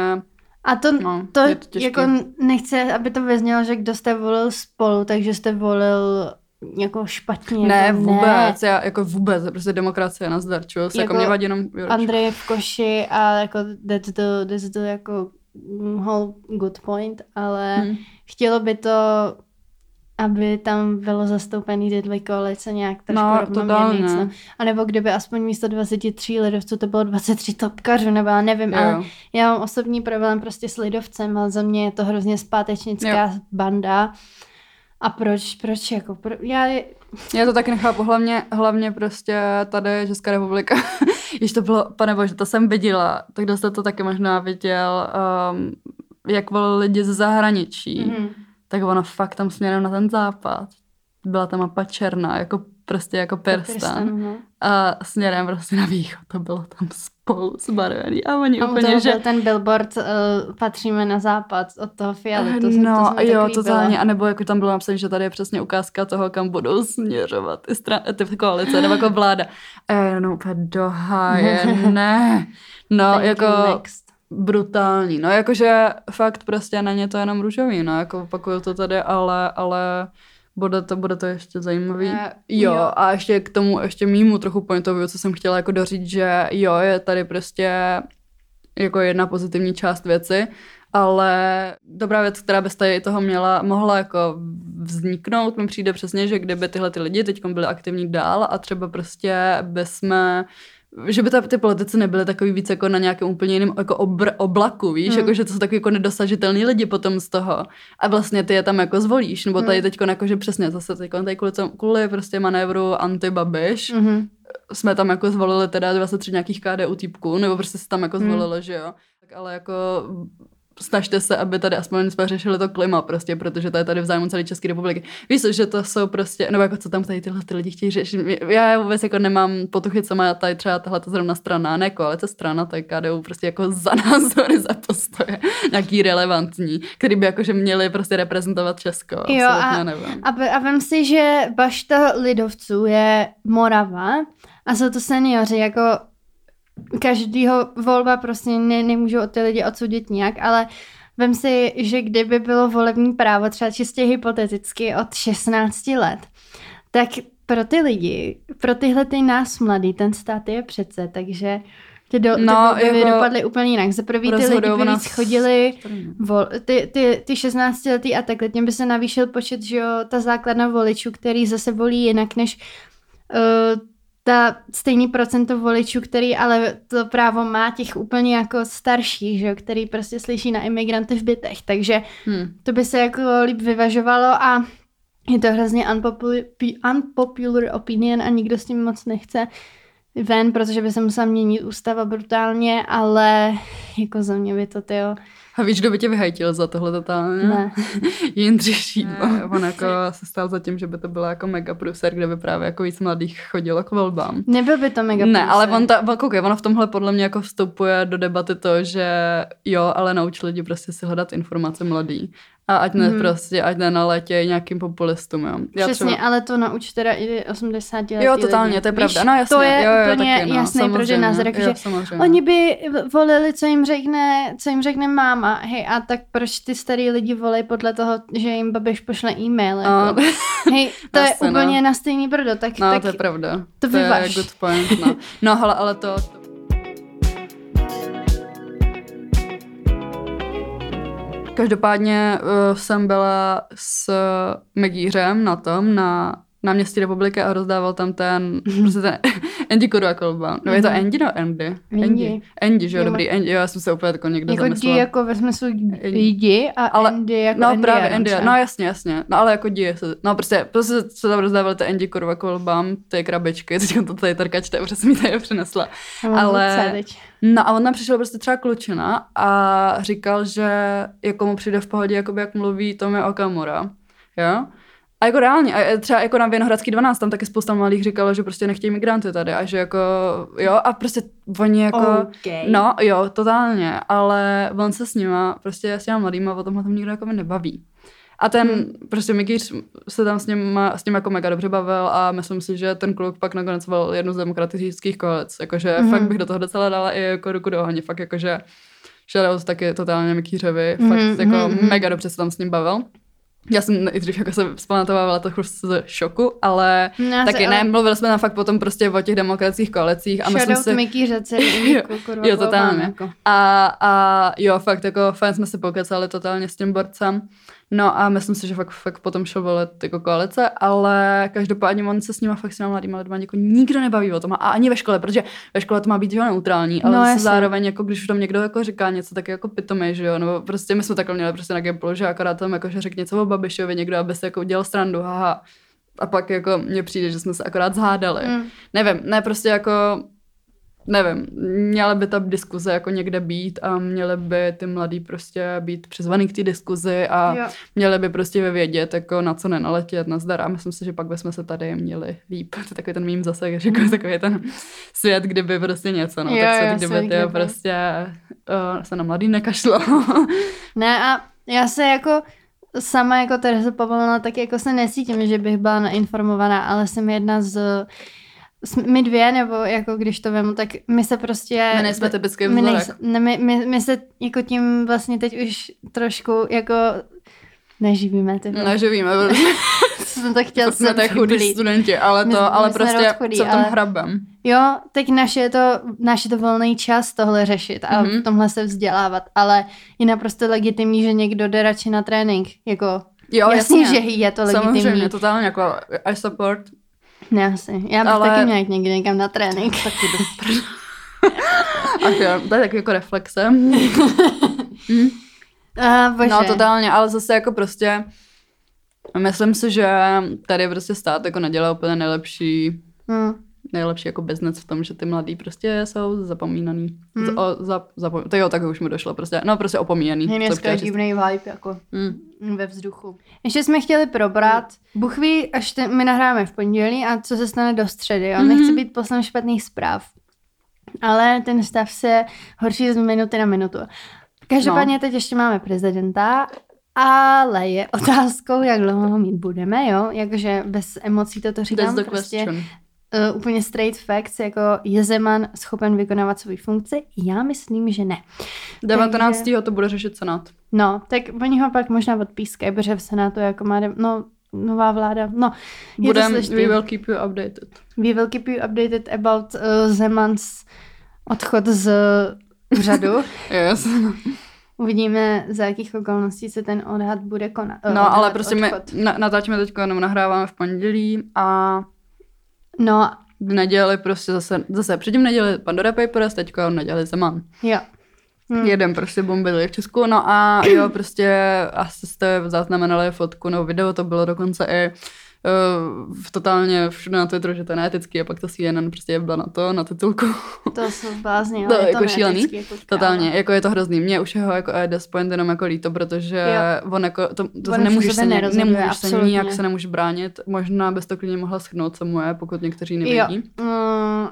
A to, no, to, to jako nechce, aby to vyznělo, že kdo jste volil spolu, takže jste volil jako špatně. Ne, jako vůbec, ne. Já jako vůbec, prostě demokracie na zdar, čus, jako, jako mě vadí jenom... Andrej v koši a jako that's the, that's the jako whole good point, ale hmm. chtělo by to, aby tam bylo zastoupený ty dvě koalice nějak trošku no, rovnoměrně. No. A nebo kdyby aspoň místo dvacet tři lidovců to bylo dvacet tři topkařů, nebo já nevím, jo. ale já mám osobní problém prostě s lidovcem, ale za mě je to hrozně zpátečnická jo. banda. A proč, proč jako, pro, já... Já to taky nechápu, hlavně, hlavně prostě tady Česká republika, když to bylo, pane bože, to jsem viděla, tak kdo jste to taky možná viděl, um, jak volili lidi ze zahraničí, mm-hmm. tak ono fakt tam směrem na ten západ. Byla ta mapa černá, jako prostě jako Pirstan. A směrem prostě na východ, to bylo tam spolu zbarvený. A oni a úplně, že... byl ten billboard uh, patříme na západ od toho Fialy. To no to jo, totálně. A nebo jako tam bylo napsané, že tady je přesně ukázka toho, kam budou směřovat ty, stran- ty koalice nebo jako vláda. A jenom úplně do háje, ne. No thank jako... brutální, no jakože fakt prostě na ně to jenom růžový, no jako opakuju to tady, ale, ale bude to, bude to ještě zajímavý. Uh, jo, jo, a ještě k tomu, ještě mýmu trochu pointovi, co jsem chtěla jako doříct, že jo, je tady prostě jako jedna pozitivní část věci, ale dobrá věc, která by z tady toho měla, mohla jako vzniknout, mi přijde přesně, že kdyby tyhle ty lidi teďkom byli aktivní dál a třeba prostě bysme že by ta, ty politici nebyly takový víc jako na nějakém úplně jiném jako obr, oblaku, víš, mm. jako, že to jsou takový jako nedosažitelný lidi potom z toho. A vlastně ty je tam jako zvolíš, nebo tady teď jako, že přesně zase teďko, tady kvůli, kvůli prostě manévru anti-Babiš, mm-hmm. jsme tam jako zvolili teda dvacet tři nějakých K D U týpků, nebo prostě se tam jako zvolilo, mm. že jo. Tak ale jako... snažte se, aby tady aspoň jsme řešili to klima prostě, protože to je tady v zájmu celé České republiky. Víš, že to jsou prostě, nebo jako co tam tady tyhle ty lidi chtějí řešit. Já vůbec jako nemám potuchy, co má tady třeba tahleta zrovna strana, ne koalice strana, tady K D U prostě jako za názory, za postoje, nějaký relevantní, který by jakože měli prostě reprezentovat Česko. Jo a, a, a vem si, že bašta lidovců je Morava a jsou to seniori, jako každýho volba prostě ne, nemůžou od ty lidi odsoudit nijak, ale vem si, že kdyby bylo volební právo třeba čistě hypoteticky od šestnácti let, tak pro ty lidi, pro tyhle ty nás mladý, ten stát je přece, takže ty, do, no, ty volby jako dopadly úplně jinak. Za prvý ty lidi by víc chodili vol, ty, ty, ty šestnáctiletý a takhle, tím by se navýšil počet, že jo, ta základna voličů, který zase volí jinak než uh, ta stejný procento voličů, který ale to právo má těch úplně jako starších, že, který prostě slyší na imigranty v bytech, takže hmm. to by se jako líp vyvažovalo a je to hrozně unpopular, unpopular opinion a nikdo s tím moc nechce ven, protože by se musela měnit ústava brutálně, ale jako za mě by to tyjo. A víš, kdo by tě vyhajtil za tohle totálně? Ne. Jindřich Šídlo. On jako se stál za tím, že by to byla jako megaprůser, kde by právě jako víc mladých chodilo k volbám. Nebyl by to megaprůser. Ne, ale on ta, koukaj, ono v tomhle podle mě jako vstupuje do debaty to, že jo, ale nauč lidi prostě si hledat informace mladý. A ať ne hmm. prostě, ať nenaletěj nějakým populistům, jo. Já přesně, třeba... ale to nauč teda i osmdesátiletí lidi. Jo, totálně, lidi. To je pravda. Víš, no jasně, to je jo, jo, úplně taky, no, jasný, protože nás řekl, že oni by volili, co jim řekne, co jim řekne máma. Hej, a tak proč ty starý lidi volej podle toho, že jim Babiš pošle e-mail, jako. No. Hej, to jasně, je úplně no. na stejný brdo, tak, no, tak to je pravda. To, to je good point, no. No, hele, ale to... to... Každopádně uh, jsem byla s Mikýřem na tom, na náměstí republiky a rozdával tam ten, mm-hmm. prostě ten Andy Kodu a kolba. No je to Andy, no Andy? Andy. Andy, že jo, dobrý Andy, jo, já jsem se úplně jako někde jako zamyslela. Jako D jako ve smyslu jdi a ale, Andy jako no, Andy. No právě Andy, no jasně, jasně, no ale jako D se, no prostě, prostě se tam rozdávali ty Andy Kodu a kolbám, ty krabičky, teď to tady Terka čte, protože mi tady přinesla. Ale, no a on nám přišel prostě třeba klučina a říkal, že jako mu přijde v pohodě, jakoby jak mluví Tomio Okamura, jo? A jako reálně, a třeba jako na Vinohradský dvanáct, tam taky spousta malých říkalo, že prostě nechtějí migranty tady a že jako, jo, a prostě oni jako, okay. No jo, totálně, ale on se s nima, prostě s těma mladýma o tomhle tam nikdo jako nebaví. A ten hmm. prostě Mikýř se tam s ním, s ním jako mega dobře bavil a myslím si, že ten kluk pak nakonec byl jednu z demokratických koalic, jakože hmm. fakt bych do toho docela dala i jako ruku do ohně, fakt jakože shoutout taky totálně Mikýřovi, fakt hmm. jako hmm. mega dobře se tam s ním bavil. Já jsem i dřív jako se vzpamatovávala trochu z šoku, ale no, taky ale... ne, mluvili jsme tam fakt potom prostě o těch demokratických koalicích. Shoutout si... Mikýře celý, kurva. Jo, totálně. Jako. A, a jo, fakt jako fajn jsme se pokecali totálně s tím borcem. No a myslím si, že fakt, fakt potom šel volet jako koalice, ale každopádně on se s nima fakt s nima mladýma lidma jako nikdo nebaví o tom. A ani ve škole, protože ve škole to má být, že jo, neutrální, ale no, se zároveň, jako když už tam někdo jako říká něco, tak jako pitomej, že jo, nebo prostě my jsme takhle měli prostě na Gimplu, že akorát tam jakože řekl něco o Babišovi někdo, aby se jako udělal srandu, haha. A pak jako mně přijde, že jsme se akorát zhádali. Mm. Nevím, ne prostě jako... Nevím, měla by ta diskuze jako někde být a měly by ty mladí prostě být přizvaný k té diskuzi a jo. Měly by prostě vědět, jako na co nenaletět, nazdar. A myslím si, že pak bychom se tady měli líp. To je takový ten mým zase, když jako takový ten svět, kdyby prostě něco, no. Jo, tak svět, jo, kdyby to prostě uh, se na mladý nekašlo. Ne a já se jako... Sama jako Tereza Pavelová, tak jako se necítím, že bych byla neinformovaná, ale jsem jedna z... My dvě, nebo jako když to vemu, tak my se prostě... My nejsme typický vzorek. My, my, my, my se jako tím vlastně teď už trošku jako... Neživíme. Tyhle. Neživíme. Jsem to chtěla jsme tak chudí studenti, ale to, my, ale my prostě chudí, co v tom ale... hrabem. Jo, teď naše je to, naše to volný čas tohle řešit a mm-hmm. v tomhle se vzdělávat, ale je naprosto legitimní, že někdo jde radši na trénink, jako... Jo, jasně, jasně, že je to legitimní. Samozřejmě, totálně, jako I support... Ne, asi. Já bych ale... taky měla jít někdy někam na trénink. Taky dobrý. Ach jo, to je takový jako reflexe. mm. ah, bože. No totálně, ale zase jako prostě myslím si, že tady prostě stát jako nedělá úplně nejlepší mm. nejlepší jako business v tom, že ty mladí prostě jsou zapomínaný. Mm. Z, o, zap, zapomín... To jo, tak už mi došlo prostě. No prostě opomíjený. Je dneska divnej vibe jako mm. ve vzduchu. Ještě jsme chtěli probrat. Mm. Bůh ví, až te, my nahráme v pondělí a co se stane do středy. Mm-hmm. Nechci být poslán špatných zpráv. Ale ten stav se horší z minuty na minutu. Každopádně no. Teď ještě máme prezidenta. Ale je otázkou, jak dlouho ho mít budeme, jo? Jakože bez emocí toto říkám. Prostě question. Uh, úplně straight facts, jako je Zeman schopen vykonávat svou funkci? Já myslím, že ne. devatenáctého Takže... to bude řešit Senát. No, tak oni ho pak možná odpískají, protože v Senátu jako má, de... no, nová vláda, no. Budem, we will keep you updated. We will keep you updated about uh, Zeman's odchod z řadu. Yes. Uvidíme, za jakých okolností se ten odhad bude konat. No, odhad, ale prostě odchod. My na- natáčíme teď, jenom nahráváme v pondělí a no. V neděli prostě zase, zase předtím neděli Pandora Papers, teďka v neděli Zeman. Jo. Hmm. Jeden prostě bombili v Česku, no a jo, prostě asi jste zaznamenali fotku, no video, to bylo dokonce i uh, totálně všude na Twitteru, že to je neetický a pak to C N N prostě jebla na to, na titulku. To jsou blázně, jo, to, je to jako šílený. Jako totálně, jako je to hrozný. Mně už jeho jako A D S point jenom jako líto, protože jo. On jako, to, to on nemůžeš se, ne, nemůžeš se nijak se nemůže bránit, možná bez to klidně mohla schnout, co mu je, pokud někteří nevědí. Jo. Mm,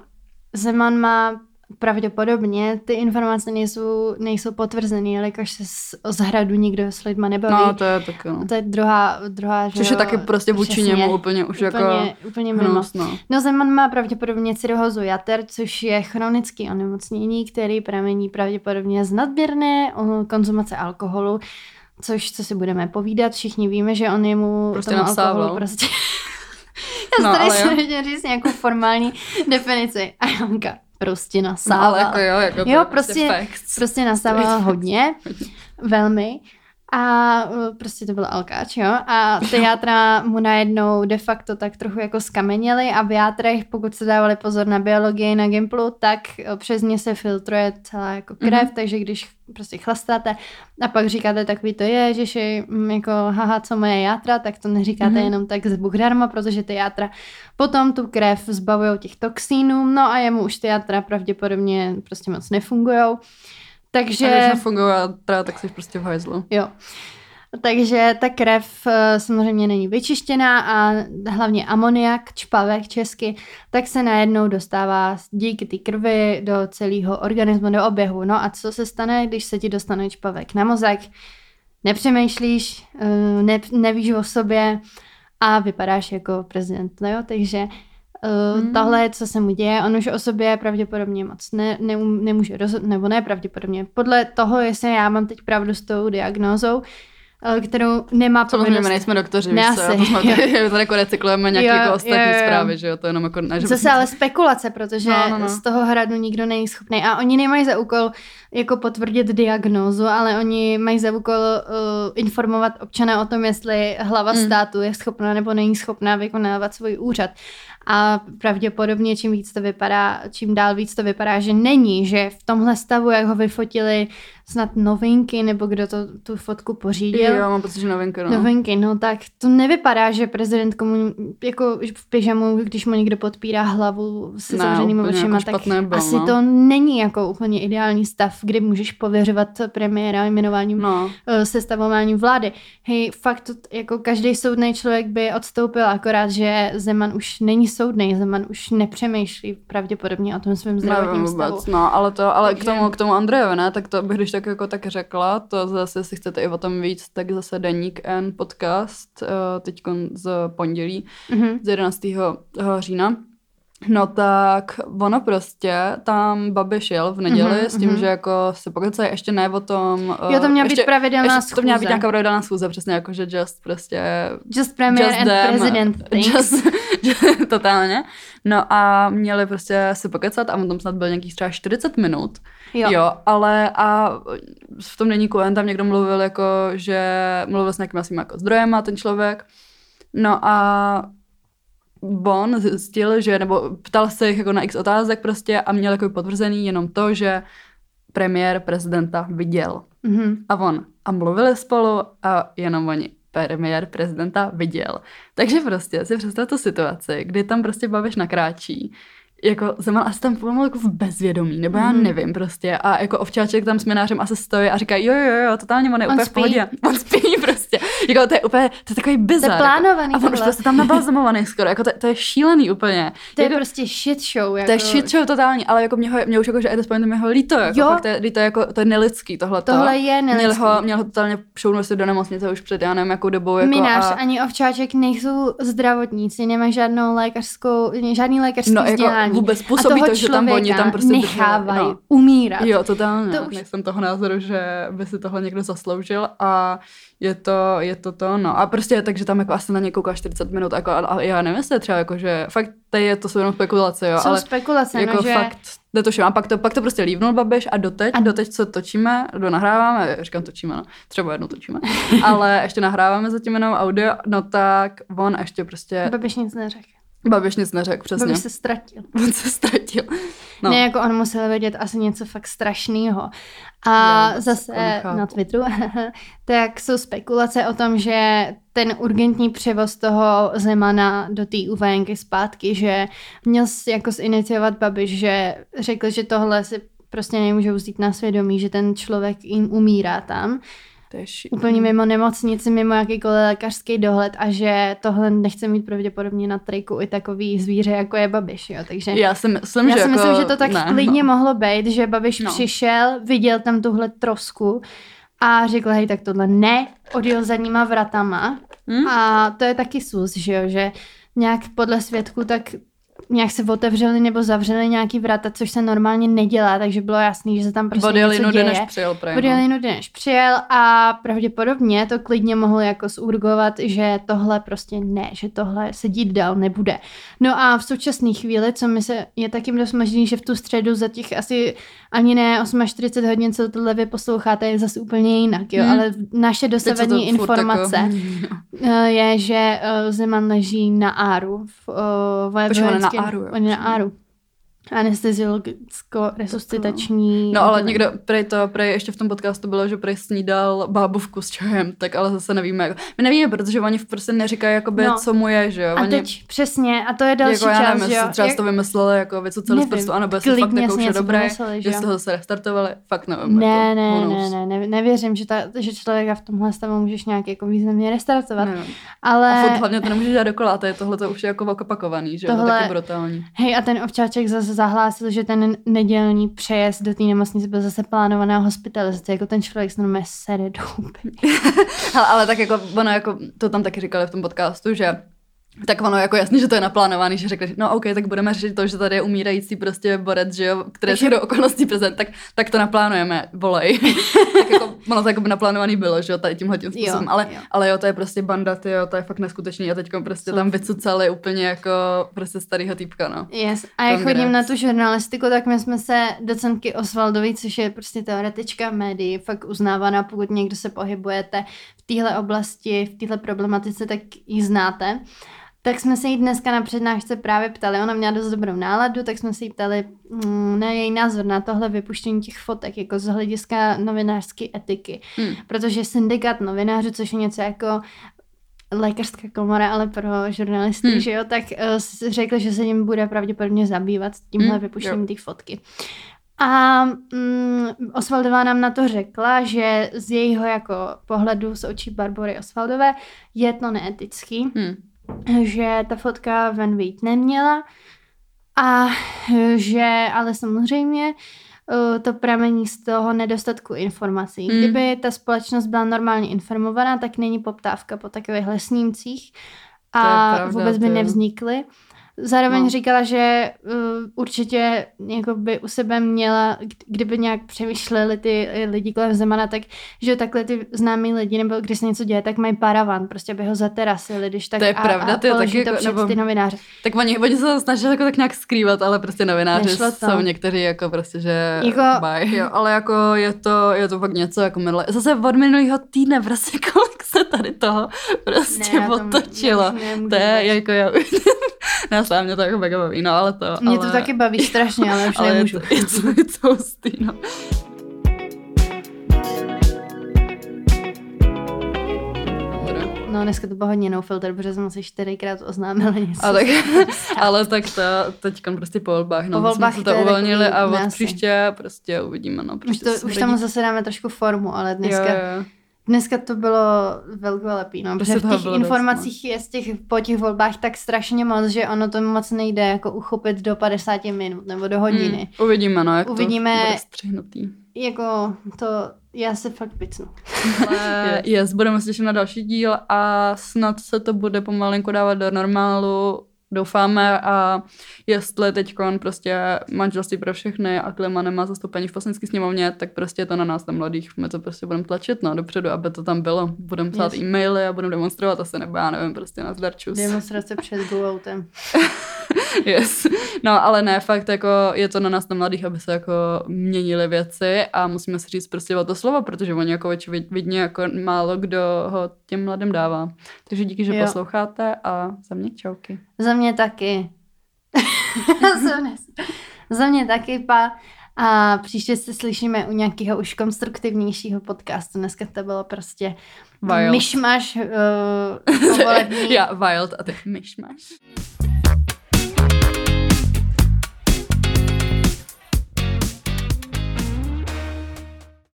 Zeman má pravděpodobně ty informace nejsou, nejsou potvrzený, jelikož se z, o Zahradu nikdo s lidma nebaví. No, to je taky, no. To je druhá, druhá že což je taky prostě vůči němu úplně už úplně, jako... Úplně mimo. No. no Zeman má pravděpodobně cirhózu jater, což je chronický onemocnění, který pramení pravděpodobně z nadměrné konzumace alkoholu, což, co si budeme povídat, všichni víme, že on jemu prostě tomu nasával. Alkoholu prostě... Já no, se tady já... říct nějakou formální definici. A Janka. Prostě nasával. No, jako jo, jako jo, prostě, prostě, prostě nasával hodně, velmi. A prostě to byl alkáč, jo. A teátra mu najednou de facto tak trochu jako skameněli a v játrech, pokud se dávali pozor na biologii na Gimplu, tak přes ně se filtruje celá jako krev, mm-hmm. takže když prostě chlastáte a pak říkáte takový to ježiši, jako haha, co moje játra, tak to neříkáte mm-hmm. jenom tak z buchdarma, protože ty játra potom tu krev zbavujou těch toxínů, no a jemu už ty játra pravděpodobně prostě moc nefungujou. Takže... A když nefungují játra, tak jsi prostě v hajzlu. Jo. Takže ta krev samozřejmě není vyčištěná a hlavně amoniak, čpavek česky, tak se najednou dostává díky té krvi do celého organismu, do oběhu. No a co se stane, když se ti dostane čpavek na mozek? Nepřemýšlíš, ne, nevíš o sobě a vypadáš jako prezident. No jo, takže... Hmm. Tahle, co se mu děje, on už o sobě pravděpodobně moc ne, ne, nemůže rozhodnout, nebo ne pravděpodobně. Podle toho, jestli já mám teď pravdu s tou diagnózou, kterou nemá povinnost. Samozřejmě nejsme doktoři, víš co, to jsme tady jako recyklujeme nějaké jo, jako ostatní jo, jo. zprávy, že jo, to jenom jako... Zase ale spekulace, protože no, no, no. z toho hradu nikdo není schopný a oni nemají za úkol jako potvrdit diagnózu, ale oni mají za úkol uh, informovat občana o tom, jestli hlava mm. státu je schopná nebo není schopná vykonávat svůj úřad. A pravděpodobně čím víc to vypadá, čím dál víc to vypadá, že není, že v tomhle stavu, jak ho vyfotili snad Novinky, nebo kdo to, tu fotku pořídil. Jo, mám pocit, že Novinky, no. Novinky, no tak to nevypadá, že prezident komu, jako v pyžamu, když mu někdo podpírá hlavu se zavřenými očima, jako tak byl, asi no. to není jako úplně ideální stav, kdy můžeš pověřovat premiéra jmenováním, no. sestavováním vlády. Hej, fakt to, jako každý soudný člověk by odstoupil, akorát, že Zeman už není soudnej, Zeman už nepřemýšlí pravděpodobně o tom svém zdravotním Nevím stavu. Vůbec, no, ale to, ale Takže... k tomu, k tomu Andrejovi, ne, tak to bych když tak jako tak řekla, to zase, jestli chcete i o tom víc, tak zase Deník N podcast, teď z pondělí, mm-hmm. z jedenáctého října. No tak ono prostě tam Babiš jel v neděli mm-hmm, s tím, mm-hmm. že jako se pokecají ještě ne o tom... Jo, to měla ještě, být pravidelná schůze. To měla být nějaká pravidelná schůze, přesně jako, že just prostě... Just premier just and them, president just, just, totálně. No a měli prostě se pokecat a on tam snad byl nějakých třeba čtyřicet minut. Jo. jo. Ale a v tom Deníku N tam někdo mluvil jako, že mluvil s nějakým svým jako zdrojem a ten člověk. No a... Bon zjistil, že, nebo ptal se jich jako na x otázek prostě a měl jako potvrzený jenom to, že premiér prezidenta viděl. Mm-hmm. A on. A mluvili spolu a jenom oni. Premiér prezidenta viděl. Takže prostě si představ tu situaci, kdy tam prostě Babiš nakráčí. Jako Zeman asi tam pomalu jako v bezvědomí, nebo já nevím prostě. A jako Ovčáček tam s Minářem asi stojí a říká, jo, jo, jo, totálně, on je on úplně spí. v pohodě. On spí prostě. Jako to je úplně, to je takový bizar. To je plánovaný. Jako. A on už prostě tam nabalzamovaný skoro, jako to, to je šílený úplně. To je jako, prostě shit show. Jako. To je shit show totální, ale jako mě, ho, mě už jako, že je to spojím, to mě ho líto. Jako, jo. Fakt to je, to je, jako, to je nelidský tohleto. Tohle je nelidský. Měl ho, měl ho totálně šoudnout si do nemocnice už před já nevím jakou dobou. Jako, Minář a... ani Ovčáček nejsou zdravotníci, nemá žádnou lékařskou, žádný lékařský no, vzdělání. Vůbec působí to, že tam oni tam prostě nechávají no. umírat. Jo, totálně. To už... Nejsem toho názoru, že by si tohle někdo zasloužil a je to, je to to, no. A prostě takže tam jako asi na ně kouká čtyřicet minut, jako, a já nevím, jestli třeba jako, že fakt tady je to jsou jenom spekulace, jo. Jsou ale spekulace, jako no, že... fakt jde to všem. A pak to, pak to prostě lívnul Babiš a doteď, a... doteď co točíme, do nahráváme, říkám točíme, no, třeba jednou točíme, ale ještě nahráváme zatím jenom audio, no tak on ještě prostě... Babiš nic neřekl. Babiš nic neřekl, přesně. Babiš se ztratil. On se ztratil. No. Ne, jako on musel vědět asi něco fakt strašného. A jo, zase na Twitteru, tak jsou spekulace o tom, že ten urgentní převoz toho Zemana do té ú vé enky zpátky, že měl jako ziniciovat Babiš, že řekl, že tohle si prostě nemůžou vzít na svědomí, že ten člověk jim umírá tam. Úplně mimo nemocnici, mimo jakýkoliv lékařský dohled a že tohle nechce mít pravděpodobně na triku i takový zvíře, jako je Babiš, jo, takže já si myslím, já že, si myslím jako... že to tak ne, klidně no. mohlo být, že Babiš no. přišel, viděl tam tuhle trosku a řekl, hej, tak tohle ne, odjel zadníma vratama hmm? a to je taky sus, že jo, že nějak podle svědků tak nějak se otevřeli nebo zavřeli nějaký vrata, což se normálně nedělá, takže bylo jasný, že se tam prostě Body něco děje. Než přijel, Body no. než přijel a pravděpodobně to klidně mohlo jako zurgovat, že tohle prostě ne, že tohle se dít dál nebude. No a v současné chvíli, co mi se je taky dost možný, že v tu středu za těch asi ani ne osm čtyřicet hodin, co tohle vy posloucháte, je zase úplně jinak, jo, hmm. ale naše dosavadní informace je, že Zeman leží na áru v vojenském. On je na áru. Anesteziologicko-resuscitační... No ale někdo, prej to, prej ještě v tom podcastu bylo, že prej snídal bábovku s čajem, tak ale zase nevíme. My nevíme, protože oni prostě neříkají, jakoby, no. co mu je, že jo. Oni, a teď přesně, a to je další jako, část, já nevím, že jo. Třeba jak... to vymysleli, jako věc, co celý z prstu, ano, bude se fakt nekouše dobré, vymysleli, že jste ho zase restartovali, fakt nevím. Ne, jako, ne, ne, ne, ne, nevěřím, že, ta, že člověka v tomhle stavu můžeš nějak jako významně restartovat. Ne, ale... A fot, hlavně to nemůžeš dát dokola, to je tohle to už je jako opakovaný, že jo, taky brutální. Hej, a ten Ovčáček zase zahlásil, že ten nedělní přejezd do té nemocnice byl zase plánovaná hospitalizace. Jako ten člověk se normálně sede do úplně. Ale tak jako, ono jako, to tam taky říkali v tom podcastu, že tak ono jako jasně, že to je naplánovaný, že řekli, no ok, tak budeme řešit to, že tady je umírající prostě borec, že jo, které jsou do okolností prezent, tak, tak to naplánujeme, volej. Tak jako, ono to jako by naplánovaný bylo, že jo, tady tímhle tím způsobem, jo, ale, jo. ale jo, to je prostě banda, jo, to je fakt neskutečný a teďkom prostě Co? tam vycucali úplně jako prostě starýho týpka, no. Yes. A jak chodím na tu žurnalistiku, tak my jsme se docentky Osvaldové, což je prostě teoretička médií, fakt uznávaná, pokud někdo se pohybujete v téhle oblasti, v téhle problematice, tak ji znáte. Tak jsme se jí dneska na přednášce právě ptali, ona měla dost dobrou náladu, tak jsme se jí ptali mm, na její názor na tohle vypuštění těch fotek, jako z hlediska novinářské etiky. Hmm. Protože syndikát novinářů, což je něco jako lékařská komora, ale pro žurnalisty, hmm. že jo, tak uh, řekli, že se jim bude pravděpodobně zabývat tímhle hmm. vypuštěním těch fotky. A mm, Osvaldová nám na to řekla, že z jejího jako pohledu z očí Barbory Osvaldové je to neetický. Hmm. Že ta fotka ven vyjít neměla a že ale samozřejmě to pramení z toho nedostatku informací. Mm. Kdyby ta společnost byla normálně informovaná, tak není poptávka po takovýchhle snímcích a pravda, vůbec by nevznikly. Zároveň no. říkala, že uh, určitě jako by u sebe měla, kdyby nějak přemýšleli ty lidi kolem Zemana, tak že takhle ty známí lidi, nebo když se něco děje, tak mají paravan, prostě by ho zaterasili, když tak to je a, pravda, a položí to, taky, to před nebo, ty novináře. Tak oni, oni se snažili jako tak nějak skrývat, ale prostě novináři jsou někteří jako prostě, že jako, bye. Jo, ale jako je to, je to fakt něco jako minulé. Zase od minulého týdne prostě kolik se tady toho prostě ne, otočilo. Tom, to je jako já... Já mě to jako mega baví, no ale to... Mě ale... to taky baví strašně, ale už ale nemůžu. Ale je to, je to hustý, no. No dneska to bylo hodně no filter, protože jsem asi čtyřikrát oznámila něco. A tak, ale tak to teďka prostě po volbách, no. Po volbách jsme to uvolnili a od příště prostě uvidíme, no. Prostě už, to, už tam zase dáme trošku formu, ale dneska... Jo, jo. Dneska to bylo velkolepý, no, protože v těch informacích dost, je z těch, po těch volbách tak strašně moc, že ono to moc nejde jako uchopit do padesáti minut nebo do hodiny. Mm, uvidíme, no, jak uvidíme, to bude střihnutý. Jako to, já se fakt picnu. Ale yes, budeme se těšit na další díl a snad se to bude pomalinku dávat do normálu. Doufáme a jestli teďkon prostě manželství pro všechny a klima nemá zastoupení v poslanecké sněmovně, tak prostě je to na nás tam mladých, my to prostě budeme tlačit no dopředu, aby to tam bylo. Budeme psát yes. e-maily a budeme demonstrovat asi nebo já nevím, prostě na zdarčus. Demonstrace před Goloutem. Yes. No ale ne, fakt jako je to na nás tam mladých, aby se jako měnily věci a musíme si říct prostě o to slovo, protože oni jako vidně jako málo kdo ho těm mladým dává. Takže díky, že jo. posloucháte a za mě čauky. Za mě taky. Za mě taky, pa. A příště se slyšíme u nějakého už konstruktivnějšího podcastu. Dneska to bylo prostě myšmaš uh, povolební. Já wild a ty myšmaš.